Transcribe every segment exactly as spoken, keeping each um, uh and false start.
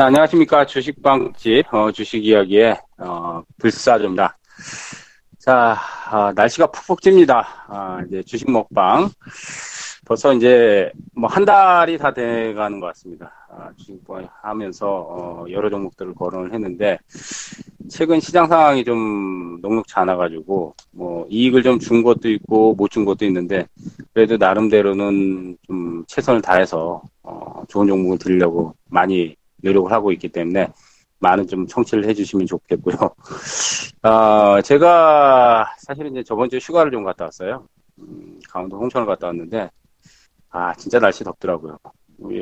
자, 안녕하십니까. 주식방집, 어, 주식이야기의, 어, 불사조입니다. 자, 아, 날씨가 푹푹 찝니다. 아, 이제 주식 먹방. 벌써 이제, 뭐, 한 달이 다 돼 가는 것 같습니다. 아, 주식 하면서, 어, 여러 종목들을 거론을 했는데, 최근 시장 상황이 좀 녹록지 않아가지고, 뭐, 이익을 좀 준 것도 있고, 못 준 것도 있는데, 그래도 나름대로는 좀 최선을 다해서, 어, 좋은 종목을 드리려고 많이 노력을 하고 있기 때문에 많은 좀 청취를 해주시면 좋겠고요. 어, 제가 사실 이제 저번 주에 휴가를 좀 갔다 왔어요. 음, 강원도 홍천을 갔다 왔는데 아 진짜 날씨 덥더라고요.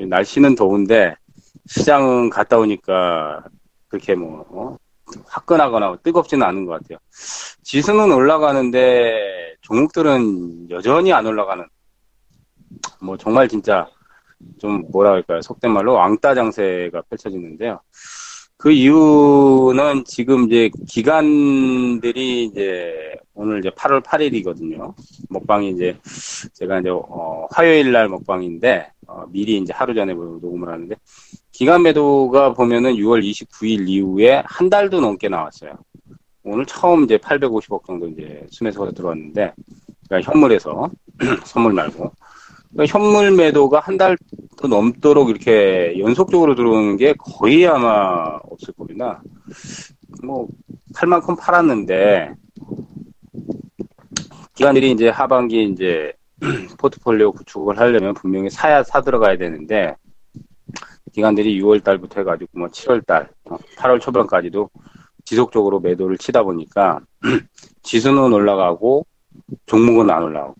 날씨는 더운데 시장은 갔다 오니까 그렇게 뭐 어? 화끈하거나 뜨겁지는 않은 것 같아요. 지수는 올라가는데 종목들은 여전히 안 올라가는. 뭐 정말 진짜. 좀 뭐라 할까요? 속된 말로 왕따 장세가 펼쳐지는데요. 그 이유는 지금 이제 기관들이 이제 오늘 이제 팔월 팔일이거든요. 먹방이 이제 제가 이제 어 화요일 날 먹방인데 어 미리 이제 하루 전에 녹음을 하는데 기관 매도가 보면은 유월 이십구일 이후에 한 달도 넘게 나왔어요. 오늘 처음 이제 팔백오십억 정도 이제 순매수가 들어왔는데 그러니까 현물에서 선물 말고. 그러니까 현물 매도가 한 달도 넘도록 이렇게 연속적으로 들어오는 게 거의 아마 없을 겁니다. 뭐, 팔 만큼 팔았는데, 기관들이 이제 하반기 이제 포트폴리오 구축을 하려면 분명히 사야, 사 들어가야 되는데, 기관들이 유월 달부터 해가지고 뭐 칠월 달, 팔월 초반까지도 지속적으로 매도를 치다 보니까 지수는 올라가고 종목은 안 올라가고,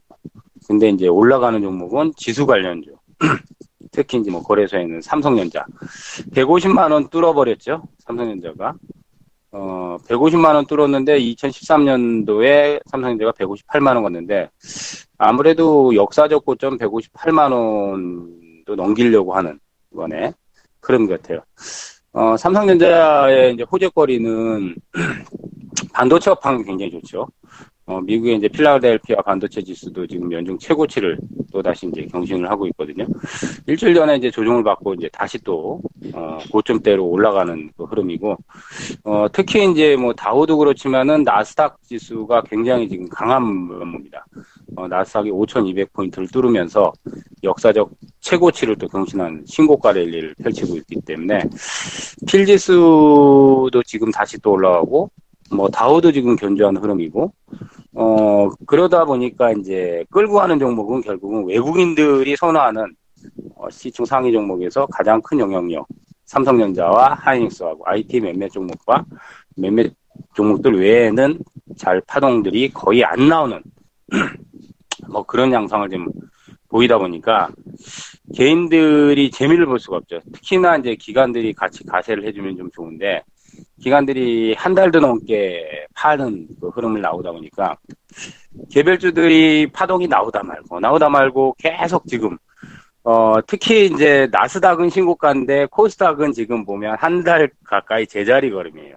근데 이제 올라가는 종목은 지수 관련주. 특히 이제 뭐 거래소에 있는 삼성전자. 백오십만 원 뚫어버렸죠. 삼성전자가. 어, 백오십만 원 뚫었는데 이천십삼년도에 삼성전자가 백오십팔만 원 갔는데 아무래도 역사적 고점 백오십팔만 원도 넘기려고 하는 이번에 그런 것 같아요. 어, 삼성전자의 이제 호재거리는 반도체 업황이 굉장히 좋죠. 어, 미국의 이제 필라델피아 반도체 지수도 지금 연중 최고치를 또 다시 이제 경신을 하고 있거든요. 일주일 전에 이제 조정을 받고 이제 다시 또, 어, 고점대로 올라가는 그 흐름이고, 어, 특히 이제 뭐 다우도 그렇지만은 나스닥 지수가 굉장히 지금 강한 모습입니다. 어, 나스닥이 오천이백 포인트를 뚫으면서 역사적 최고치를 또 경신한 신고가 랠리를 펼치고 있기 때문에 필 지수도 지금 다시 또 올라가고, 뭐 다우도 지금 견조하는 흐름이고, 어 그러다 보니까 이제 끌고 가는 종목은 결국은 외국인들이 선호하는 어, 시총 상위 종목에서 가장 큰 영향력 삼성전자와 하이닉스하고 아이티 몇몇 종목과 몇몇 종목들 외에는 잘 파동들이 거의 안 나오는 뭐 그런 양상을 좀 보이다 보니까 개인들이 재미를 볼 수가 없죠. 특히나 이제 기관들이 같이 가세를 해주면 좀 좋은데. 기관들이 한 달도 넘게 파는 그 흐름을 나오다 보니까 개별주들이 파동이 나오다 말고 나오다 말고 계속 지금 어 특히 이제 나스닥은 신고가인데 코스닥은 지금 보면 한 달 가까이 제자리 걸음이에요.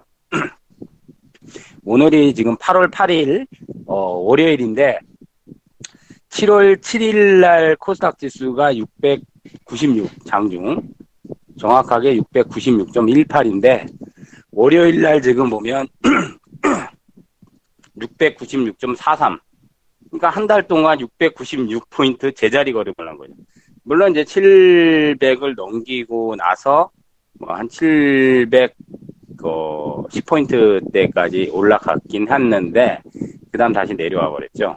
오늘이 지금 팔월 팔일 어 월요일인데 칠월 칠일 날 코스닥 지수가 육백구십육 장중 정확하게 육백구십육 점 일팔인데 월요일 날 지금 보면 육백구십육 점 사삼. 그러니까 한 달 동안 육백구십육 포인트 제자리 걸음을 한 거죠. 물론 이제 칠백을 넘기고 나서 뭐 한 칠백십 포인트 때까지 올라갔긴 했는데 그다음 다시 내려와 버렸죠.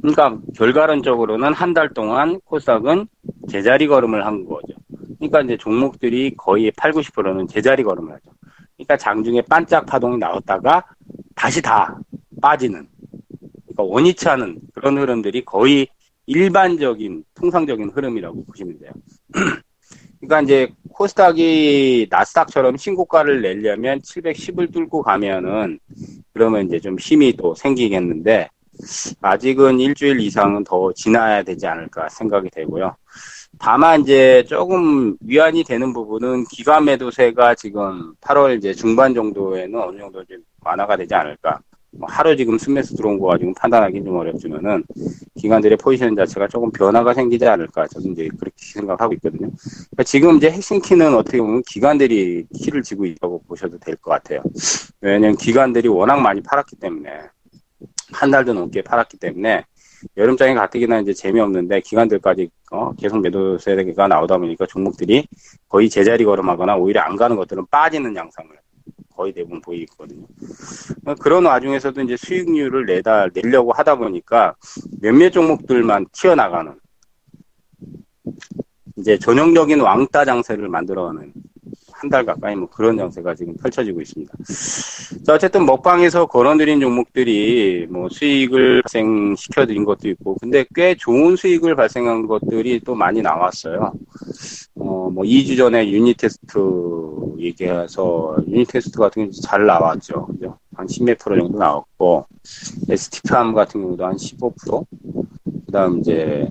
그러니까 결과론적으로는 한 달 동안 코스닥은 제자리 걸음을 한 거죠. 그러니까 이제 종목들이 거의 팔십, 구십 퍼센트는 제자리 걸음을 하죠. 그러니까 장중에 반짝 파동이 나왔다가 다시 다 빠지는, 그러니까 원위치 않은 그런 흐름들이 거의 일반적인, 통상적인 흐름이라고 보시면 돼요. 그러니까 이제 코스닥이 나스닥처럼 신고가를 내려면 칠백십을 뚫고 가면은 그러면 이제 좀 힘이 또 생기겠는데 아직은 일주일 이상은 더 지나야 되지 않을까 생각이 되고요. 다만 이제 조금 위안이 되는 부분은 기관 매도세가 지금 팔월 이제 중반 정도에는 어느 정도 좀 완화가 되지 않을까. 하루 지금 순매수 들어온 거 가지고 판단하기는 좀 어렵지만은 기관들의 포지션 자체가 조금 변화가 생기지 않을까, 저는 이제 그렇게 생각하고 있거든요. 그러니까 지금 이제 핵심 키는 어떻게 보면 기관들이 키를 쥐고 있다고 보셔도 될 것 같아요. 왜냐면 기관들이 워낙 많이 팔았기 때문에, 한 달도 넘게 팔았기 때문에 여름장에 가뜩이나 이제 재미없는데 기관들까지 어, 계속 매도세가 나오다 보니까 종목들이 거의 제자리 걸음하거나 오히려 안 가는 것들은 빠지는 양상을 거의 대부분 보이거든요. 그런 와중에서도 이제 수익률을 내다, 내려고 하다 보니까 몇몇 종목들만 튀어나가는, 이제 전형적인 왕따 장세를 만들어가는 한 달 가까이 뭐 그런 장세가 지금 펼쳐지고 있습니다. 자, 어쨌든 먹방에서 걸어드린 종목들이 뭐 수익을 발생시켜드린 것도 있고, 근데 꽤 좋은 수익을 발생한 것들이 또 많이 나왔어요. 어, 뭐 이 주 전에 유닛 테스트 얘기해서 유닛 테스트 같은 경우도 잘 나왔죠. 그죠? 한 십몇 프로 정도 나왔고, 에스티팜 같은 경우도 한 십오 퍼센트, 그 다음 이제,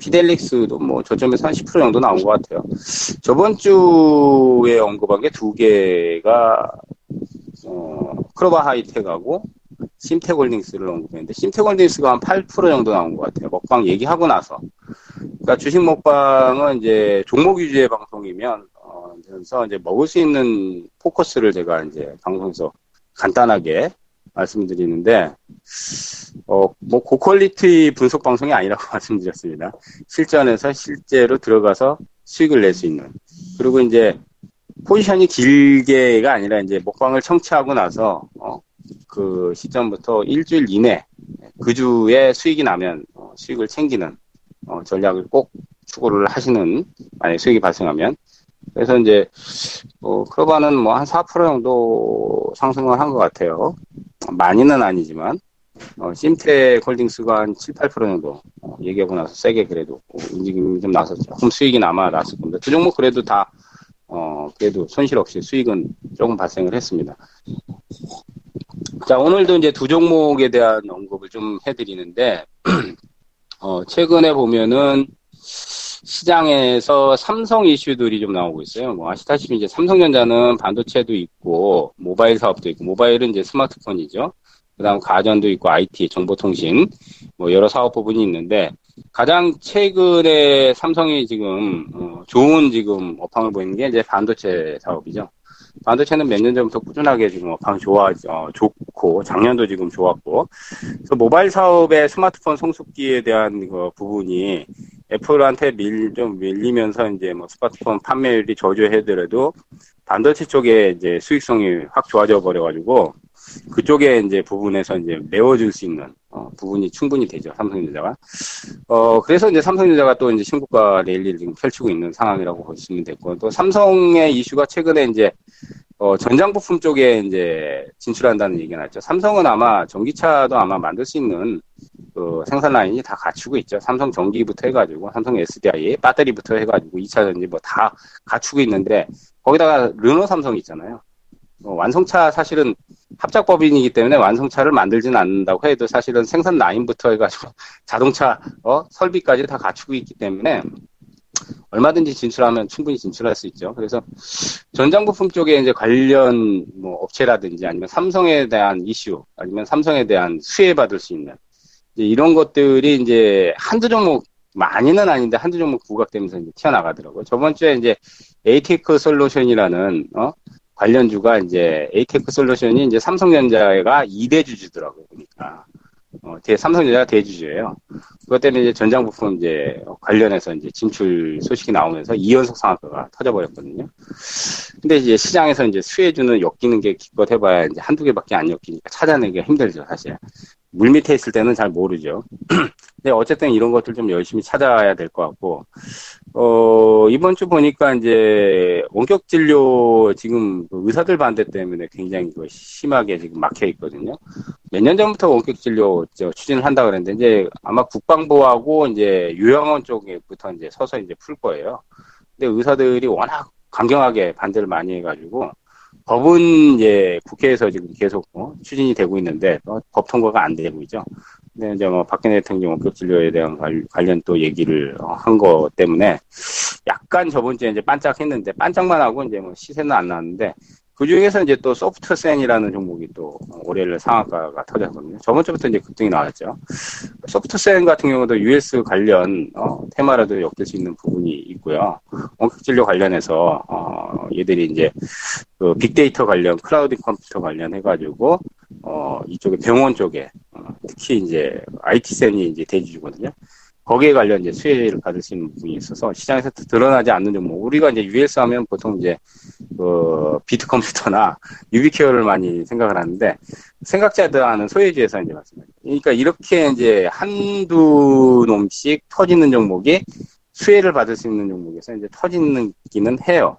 피델릭스도 뭐 저점에서 한 십 퍼센트 정도 나온 것 같아요. 저번 주에 언급한 게 두 개가, 어, 크로바 하이텍하고 심텍홀딩스를 언급했는데, 심텍홀딩스가 한 팔 퍼센트 정도 나온 것 같아요. 먹방 얘기하고 나서. 그러니까 주식 먹방은 이제 종목 위주의 방송이면, 어, 그래서 이제 먹을 수 있는 포커스를 제가 이제 방송에서 간단하게 말씀드리는데, 어, 뭐, 고퀄리티 분석 방송이 아니라고 말씀드렸습니다. 실전에서 실제로 들어가서 수익을 낼 수 있는. 그리고 이제, 포지션이 길게가 아니라 이제 먹방을 청취하고 나서, 어, 그 시점부터 일주일 이내, 그 주에 수익이 나면, 어, 수익을 챙기는, 어, 전략을 꼭 추구를 하시는, 만약에 수익이 발생하면. 그래서 이제, 어, 크로바는 뭐 한 사 퍼센트 정도 상승을 한 것 같아요. 많이는 아니지만, 어, 심텍 홀딩스가 한 칠, 팔 퍼센트 정도, 어, 얘기하고 나서 세게 그래도 움직임이 좀 나서 조금 수익이 남아 났을 겁니다. 두 종목 그래도 다, 어, 그래도 손실 없이 수익은 조금 발생을 했습니다. 자, 오늘도 이제 두 종목에 대한 언급을 좀 해드리는데, 어, 최근에 보면은 시장에서 삼성 이슈들이 좀 나오고 있어요. 뭐 아시다시피 이제 삼성전자는 반도체도 있고, 모바일 사업도 있고, 모바일은 이제 스마트폰이죠. 그 다음 가전도 있고, 아이티, 정보통신, 뭐 여러 사업 부분이 있는데, 가장 최근에 삼성이 지금, 어, 좋은 지금 업황을 보이는 게 이제 반도체 사업이죠. 반도체는 몇 년 전부터 꾸준하게 지금 업황 좋아, 어, 좋고, 작년도 지금 좋았고, 그래서 모바일 사업의 스마트폰 성숙기에 대한 그 부분이 애플한테 밀, 좀 밀리면서 이제 뭐 스마트폰 판매율이 저조해더라도 반도체 쪽에 이제 수익성이 확 좋아져 버려가지고 그쪽에 이제 부분에서 이제 메워줄 수 있는, 어, 부분이 충분히 되죠. 삼성전자가. 어, 그래서 이제 삼성전자가 또 이제 신고가 랠리를 지금 펼치고 있는 상황이라고 보시면 됐고, 또 삼성의 이슈가 최근에 이제, 어, 전장 부품 쪽에 이제 진출한다는 얘기가 났죠. 삼성은 아마 전기차도 아마 만들 수 있는 그 생산 라인이 다 갖추고 있죠. 삼성 전기부터 해가지고, 삼성 에스디아이, 배터리부터 해가지고, 이 차전지 뭐 다 갖추고 있는데, 거기다가 르노 삼성 있잖아요. 어, 완성차 사실은 합작법인이기 때문에 완성차를 만들진 않는다고 해도 사실은 생산 라인부터 해가지고 자동차, 어, 설비까지 다 갖추고 있기 때문에 얼마든지 진출하면 충분히 진출할 수 있죠. 그래서 전장부품 쪽에 이제 관련 뭐 업체라든지 아니면 삼성에 대한 이슈, 아니면 삼성에 대한 수혜받을 수 있는 이제 이런 것들이 이제 한두 종목, 많이는 아닌데 한두 종목 부각되면서 이제 튀어나가더라고요. 저번 주에 이제 에이테크 솔루션이라는, 어, 관련주가 이제 에이테크 솔루션이 이제 삼성전자가 이 대 주주더라고요. 그러니까 어, 대, 삼성전자가 대주주예요. 그것 때문에 이제 전장 부품 이제 관련해서 이제 진출 소식이 나오면서 이 연속 상한가가 터져버렸거든요. 근데 이제 시장에서 이제 수혜주는 엮이는 게 기껏 해봐야 이제 한두 개밖에 안 엮이니까 찾아내기가 힘들죠, 사실. 물 밑에 있을 때는 잘 모르죠. 근데 어쨌든 이런 것들 좀 열심히 찾아야 될 것 같고, 어, 이번 주 보니까 이제 원격 진료 지금 의사들 반대 때문에 굉장히 심하게 지금 막혀 있거든요. 몇 년 전부터 원격 진료 추진을 한다 그랬는데, 이제 아마 국방부하고 이제 요양원 쪽에부터 이제 서서 이제 풀 거예요. 근데 의사들이 워낙 강경하게 반대를 많이 해가지고, 법은 이제 국회에서 지금 계속 어, 추진이 되고 있는데 어, 법 통과가 안 되고 있죠. 근데 이제 뭐 박근혜 대통령 원격 진료에 대한 관련 또 얘기를 어, 한 거 때문에 약간 저번 주에 이제 반짝했는데 반짝만 하고 이제 뭐 시세는 안 나왔는데 그 중에서 이제 또 소프트센이라는 종목이 또 월요일에 상한가가 터졌거든요. 저번 주부터 이제 급등이 나왔죠. 소프트센 같은 경우도 유에스 관련 어, 테마라도 엮일 수 있는 부분이 있고요. 원격진료 관련해서 어, 얘들이 이제 그 빅데이터 관련, 클라우드 컴퓨터 관련해가지고 어, 이쪽에 병원 쪽에 어, 특히 이제 아이티센이 이제 대주주거든요. 거기에 관련 이제 수혜를 받을 수 있는 부분이 있어서 시장에서 드러나지 않는 종목. 우리가 이제 유에스 하면 보통 이제, 그, 비트 컴퓨터나 유비케어를 많이 생각을 하는데, 생각자들 하는 소외주에서 이제 말씀드립니다. 그러니까 이렇게 이제 한두 놈씩 터지는 종목이 수혜를 받을 수 있는 종목에서 이제 터지는기는 해요.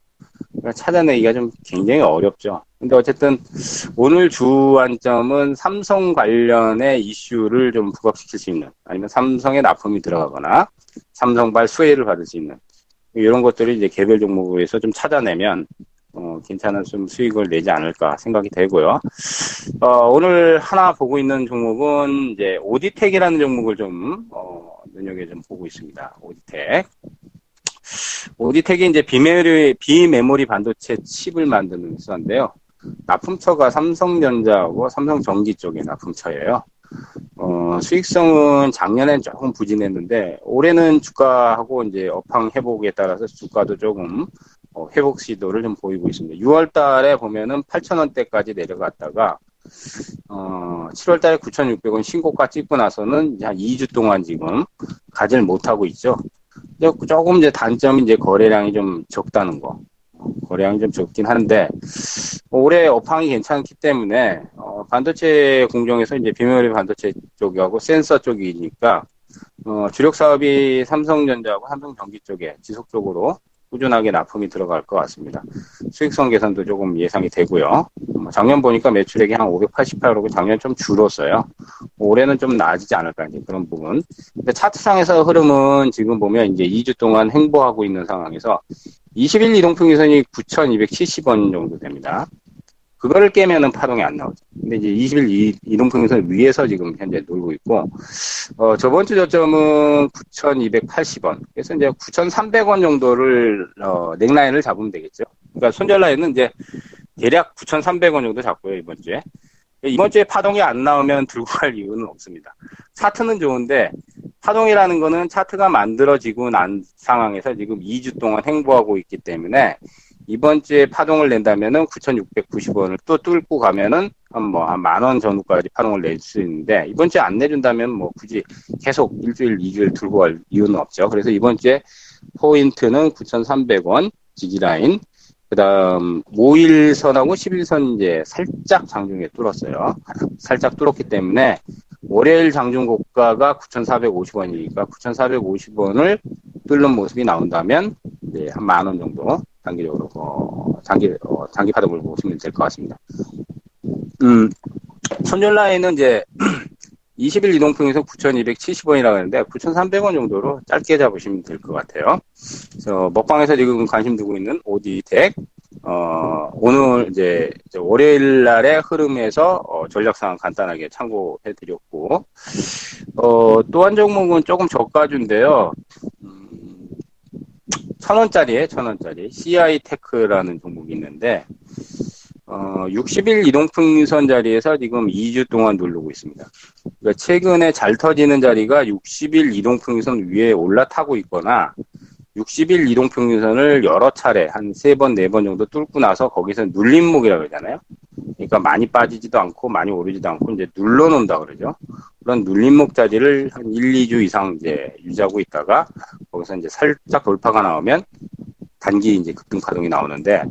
그러니까 찾아내기가 좀 굉장히 어렵죠. 근데 어쨌든 오늘 주안점은 삼성 관련의 이슈를 좀 부각시킬 수 있는, 아니면 삼성의 납품이 들어가거나 삼성발 수혜를 받을 수 있는 이런 것들을 이제 개별 종목에서 좀 찾아내면 어, 괜찮은 좀 수익을 내지 않을까 생각이 되고요. 어, 오늘 하나 보고 있는 종목은 이제 오디텍이라는 종목을 좀 어, 눈여겨 좀 보고 있습니다. 오디텍. 오디텍이 이제 비메모리, 비메모리 반도체 칩을 만드는 회사인데요. 납품처가 삼성전자하고 삼성전기 쪽의 납품처예요. 어, 수익성은 작년엔 조금 부진했는데 올해는 주가하고 이제 업황 회복에 따라서 주가도 조금 어, 회복 시도를 좀 보이고 있습니다. 유월 달에 보면은 팔천 원대까지 내려갔다가 어, 칠월 달에 구천육백 원 신고가 찍고 나서는 이제 한 이 주 동안 지금 가지를 못하고 있죠. 조금 이제 단점이 이제 거래량이 좀 적다는 거. 거래량이 좀 적긴 한데, 올해 업황이 괜찮기 때문에, 어, 반도체 공정에서 이제 비메모리 반도체 쪽하고 센서 쪽이니까, 어, 주력 사업이 삼성전자하고 삼성전기 쪽에 지속적으로 꾸준하게 납품이 들어갈 것 같습니다. 수익성 개선도 조금 예상이 되고요. 작년 보니까 매출액이 한 오백팔십팔억으로 작년 좀 줄었어요. 올해는 좀 나아지지 않을까, 이제 그런 부분. 근데 차트상에서 흐름은 지금 보면 이제 이 주 동안 횡보하고 있는 상황에서 이십일 이동평균선이 구천이백칠십 원 정도 됩니다. 그거를 깨면은 파동이 안 나오죠. 근데 이제 이십일 이동평균선 위에서 지금 현재 놀고 있고, 어, 저번 주 저점은 구천이백팔십 원. 그래서 이제 구천삼백 원 정도를, 어, 넥라인을 잡으면 되겠죠. 그러니까 손절 라인은 이제 대략 구천삼백 원 정도 잡고요, 이번 주에. 이번 주에 파동이 안 나오면 들고 갈 이유는 없습니다. 차트는 좋은데, 파동이라는 거는 차트가 만들어지고 난 상황에서 지금 이 주 동안 횡보하고 있기 때문에, 이번 주에 파동을 낸다면은 구천육백구십 원을 또 뚫고 가면은 한 뭐 한 만 원 전후까지 파동을 낼 수 있는데, 이번 주에 안 내준다면 뭐 굳이 계속 일주일, 이주일 들고 갈 이유는 없죠. 그래서 이번 주에 포인트는 구천삼백 원 지지라인, 그 다음 오일선하고 십일선 이제 살짝 장중에 뚫었어요. 살짝 뚫었기 때문에 월요일 장중 고가가 구천사백오십 원이니까 구천사백오십 원을 뚫는 모습이 나온다면 이제 한 만 원 정도 단기적으로, 어, 장기, 어, 장기 파동을 보시면 될 것 같습니다. 음, 손절 라인은 이제, 이십일 이동평에서 구천이백칠십 원이라고 하는데, 구천삼백 원 정도로 짧게 잡으시면 될 것 같아요. 그래서, 먹방에서 지금 관심 두고 있는 오디텍, 어, 오늘 이제, 월요일 날의 흐름에서, 어, 전략상 간단하게 참고해드렸고, 어, 또 한 종목은 조금 저가주인데요. 천 원짜리에 천 원짜리 씨아이 테크라는 종목이 있는데 어, 육십일 이동평균선 자리에서 지금 이 주 동안 누르고 있습니다. 그러니까 최근에 잘 터지는 자리가 육십일 이동평균선 위에 올라타고 있거나 육십일 이동평균선을 여러 차례 한 세 번, 네 번 정도 뚫고 나서 거기서 눌림목이라고 하잖아요. 그러니까 많이 빠지지도 않고 많이 오르지도 않고 이제 눌러놓는다 그러죠. 그런 눌림목 자리를 한 일, 이 주 이상 이제 유지하고 있다가 거기서 이제 살짝 돌파가 나오면 단기 이제 급등 파동이 나오는데,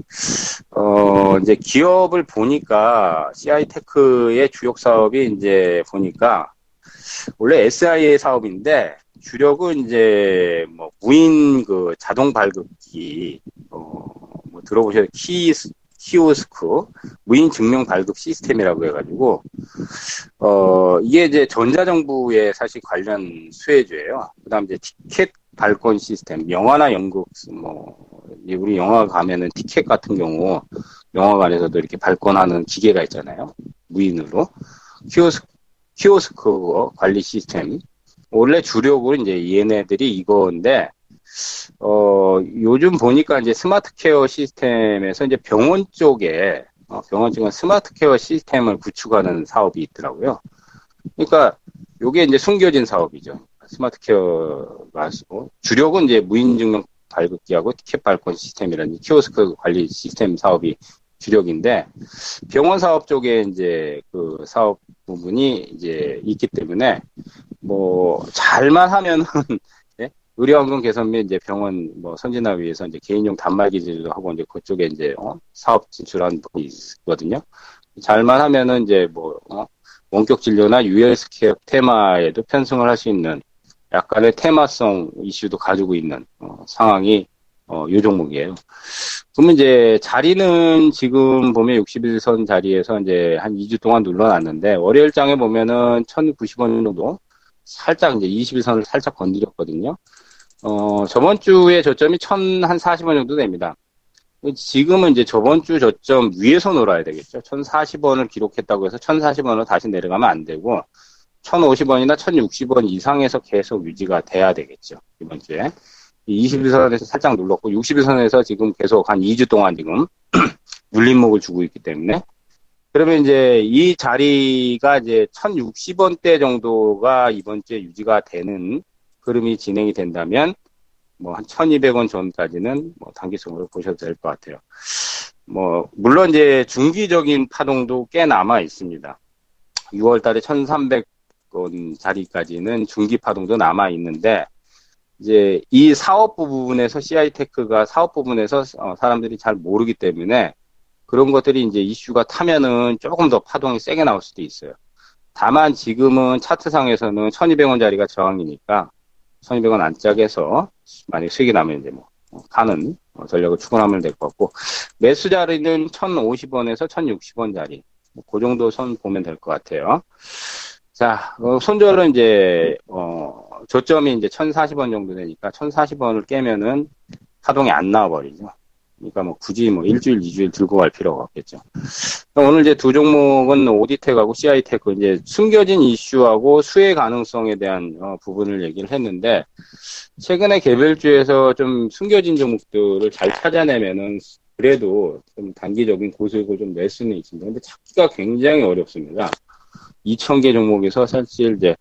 어, 이제 기업을 보니까 씨아이 테크의 주력 사업이 이제 보니까 원래 에스아이의 사업인데 주력은 이제 뭐 무인 그 자동 발급기, 어, 뭐 들어보셔도 키, 키오스크, 무인 증명 발급 시스템이라고 해가지고, 어, 이게 이제 전자정부에 사실 관련 수혜주예요. 그 다음 이제 티켓 발권 시스템, 영화나 연극, 뭐, 우리 영화 가면은 티켓 같은 경우, 영화관에서도 이렇게 발권하는 기계가 있잖아요. 무인으로. 키오스크, 키오스크 관리 시스템. 원래 주력으로 이제 얘네들이 이건데, 어, 요즘 보니까 이제 스마트 케어 시스템에서 이제 병원 쪽에 어, 경화증은 스마트 케어 시스템을 구축하는 사업이 있더라고요. 그러니까 요게 이제 숨겨진 사업이죠. 스마트 케어가 주력은 이제 무인증명 발급기하고 티켓 발권 시스템이라는 키오스크 관리 시스템 사업이 주력인데, 병원 사업 쪽에 이제 그 사업 부분이 이제 있기 때문에 뭐 잘만 하면은 예? 의료환경 개선 및 이제 병원 뭐 선진화 위해서 이제 개인용 단말기 제조도 하고 이제 그쪽에 이제 어? 사업 진출한 분이 있거든요. 잘만 하면은 이제 뭐 어? 원격 진료나 유엘스케어 테마에도 편승을 할 수 있는 약간의 테마성 이슈도 가지고 있는 어, 상황이 어, 요 종목이에요. 그러면 이제 자리는 지금 보면 육십일선 자리에서 이제 한 이 주 동안 눌러놨는데, 월요일장에 보면은 천구십원 정도 살짝 이제 이십일선을 살짝 건드렸거든요. 어, 저번 주에 저점이 천사십원 정도 됩니다. 지금은 이제 저번 주 저점 위에서 놀아야 되겠죠. 천사십원을 기록했다고 해서 천사십원으로 다시 내려가면 안 되고, 천오십원이나 천육십원 이상에서 계속 유지가 돼야 되겠죠. 이번 주에. 이십일선에서 살짝 눌렀고, 육십일선에서 지금 계속 한 이 주 동안 지금 눌림목을 주고 있기 때문에. 그러면 이제 이 자리가 이제 천육십원대 정도가 이번 주에 유지가 되는 흐름이 진행이 된다면, 뭐 한 천이백원 전까지는 뭐 단기성으로 보셔도 될 것 같아요. 뭐, 물론 이제 중기적인 파동도 꽤 남아 있습니다. 유월 달에 천삼백원 자리까지는 중기 파동도 남아 있는데, 이제 이 사업 부분에서 씨아이 테크가 사업 부분에서 어, 사람들이 잘 모르기 때문에 그런 것들이 이제 이슈가 타면은 조금 더 파동이 세게 나올 수도 있어요. 다만 지금은 차트상에서는 천이백원 자리가 저항이니까 천이백원 안짝에서 만약에 수익이 나면 이제 뭐 가는 어, 전략을 추구하면 될 것 같고, 매수 자리는 천오십원에서 천육십원 자리 뭐 그 정도 선 보면 될 것 같아요. 자, 어, 손절은 이제 어 저점이 이제 천사십원 정도 되니까 천사십원을 깨면은 파동이 안 나와버리죠. 그러니까 뭐 굳이 뭐 일주일, 이주일 들고 갈 필요가 없겠죠. 오늘 이제 두 종목은 오디텍하고 씨아이테크, 이제 숨겨진 이슈하고 수혜 가능성에 대한 어, 부분을 얘기를 했는데, 최근에 개별주에서 좀 숨겨진 종목들을 잘 찾아내면은 그래도 좀 단기적인 고수익을 좀 낼 수는 있습니다. 근데 찾기가 굉장히 어렵습니다. 이천 개 종목에서 사실 이제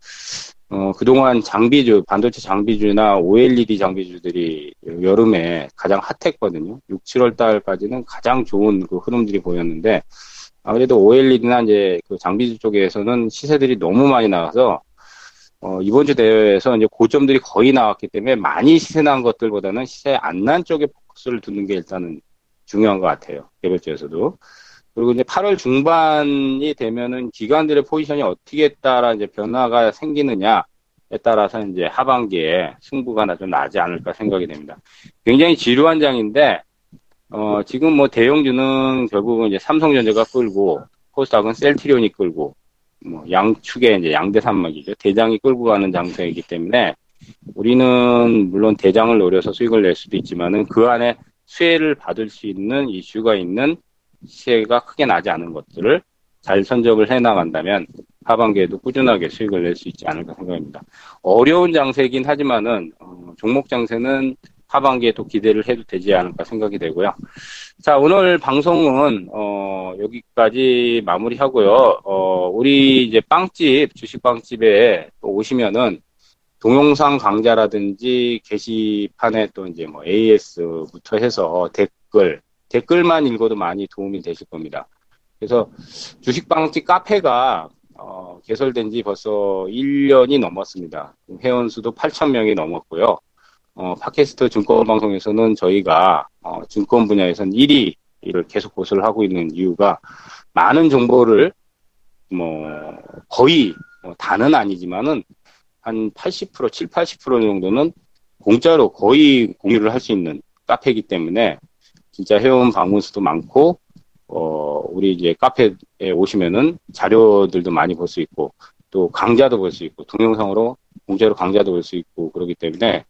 어, 그동안 장비주, 반도체 장비주나 오엘이디 장비주들이 여름에 가장 핫했거든요. 육, 칠월 달까지는 가장 좋은 그 흐름들이 보였는데, 아무래도 오엘이디나 이제 그 장비주 쪽에서는 시세들이 너무 많이 나와서, 어, 이번 주 대회에서 이제 고점들이 거의 나왔기 때문에 많이 시세 난 것들보다는 시세 안 난 쪽에 포커스를 두는 게 일단은 중요한 것 같아요. 개별주에서도. 그리고 이제 팔월 중반이 되면은 기관들의 포지션이 어떻게 따라 이제 변화가 생기느냐에 따라서 이제 하반기에 승부가 나 좀 나지 않을까 생각이 됩니다. 굉장히 지루한 장인데, 어, 지금 뭐 대형주는 결국은 이제 삼성전자가 끌고, 코스닥은 셀트리온이 끌고, 뭐 양축에 이제 양대 산막이죠. 대장이 끌고 가는 장세이기 때문에 우리는 물론 대장을 노려서 수익을 낼 수도 있지만은 그 안에 수혜를 받을 수 있는 이슈가 있는 시세가 크게 나지 않은 것들을 잘 선점을 해나간다면 하반기에도 꾸준하게 수익을 낼 수 있지 않을까 생각합니다. 어려운 장세이긴 하지만은 어, 종목 장세는 하반기에 또 기대를 해도 되지 않을까 생각이 되고요. 자, 오늘 방송은 어, 여기까지 마무리하고요. 어, 우리 이제 빵집, 주식 빵집에 또 오시면은 동영상 강좌라든지 게시판에 또 이제 뭐 에이에스부터 해서 댓글 댓글만 읽어도 많이 도움이 되실 겁니다. 그래서 주식방집 카페가 어, 개설된 지 벌써 일 년이 넘었습니다. 회원수도 팔천 명이 넘었고요. 어, 팟캐스트 증권방송에서는 저희가 어, 증권 분야에서는 일 위를 계속 고수를 하고 있는 이유가, 많은 정보를 뭐 거의 뭐 다는 아니지만은 한 팔십 퍼센트, 칠, 팔십 퍼센트 정도는 공짜로 거의 공유를 할 수 있는 카페이기 때문에 진짜 회원 방문 수도 많고, 어, 우리 이제 카페에 오시면은 자료들도 많이 볼 수 있고, 또 강좌도 볼 수 있고, 동영상으로 공짜로 강좌도 볼 수 있고, 그러기 때문에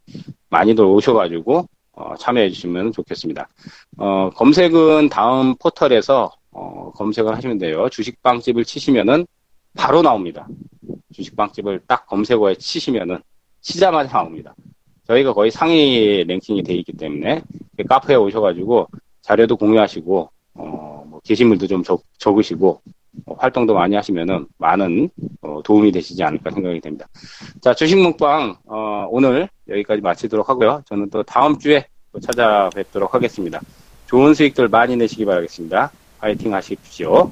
많이들 오셔가지고, 어, 참여해 주시면 좋겠습니다. 어, 검색은 다음 포털에서, 어, 검색을 하시면 돼요. 주식빵집을 치시면은 바로 나옵니다. 주식빵집을 딱 검색어에 치시면은 치자마자 나옵니다. 저희가 거의 상위 랭킹이 돼 있기 때문에 카페에 오셔가지고 자료도 공유하시고, 어, 뭐 게시물도 좀 적, 적으시고 어, 활동도 많이 하시면은 많은 어, 도움이 되시지 않을까 생각이 됩니다. 자, 주식 먹방 어, 오늘 여기까지 마치도록 하고요. 저는 또 다음 주에 또 찾아뵙도록 하겠습니다. 좋은 수익들 많이 내시기 바라겠습니다. 파이팅 하십시오.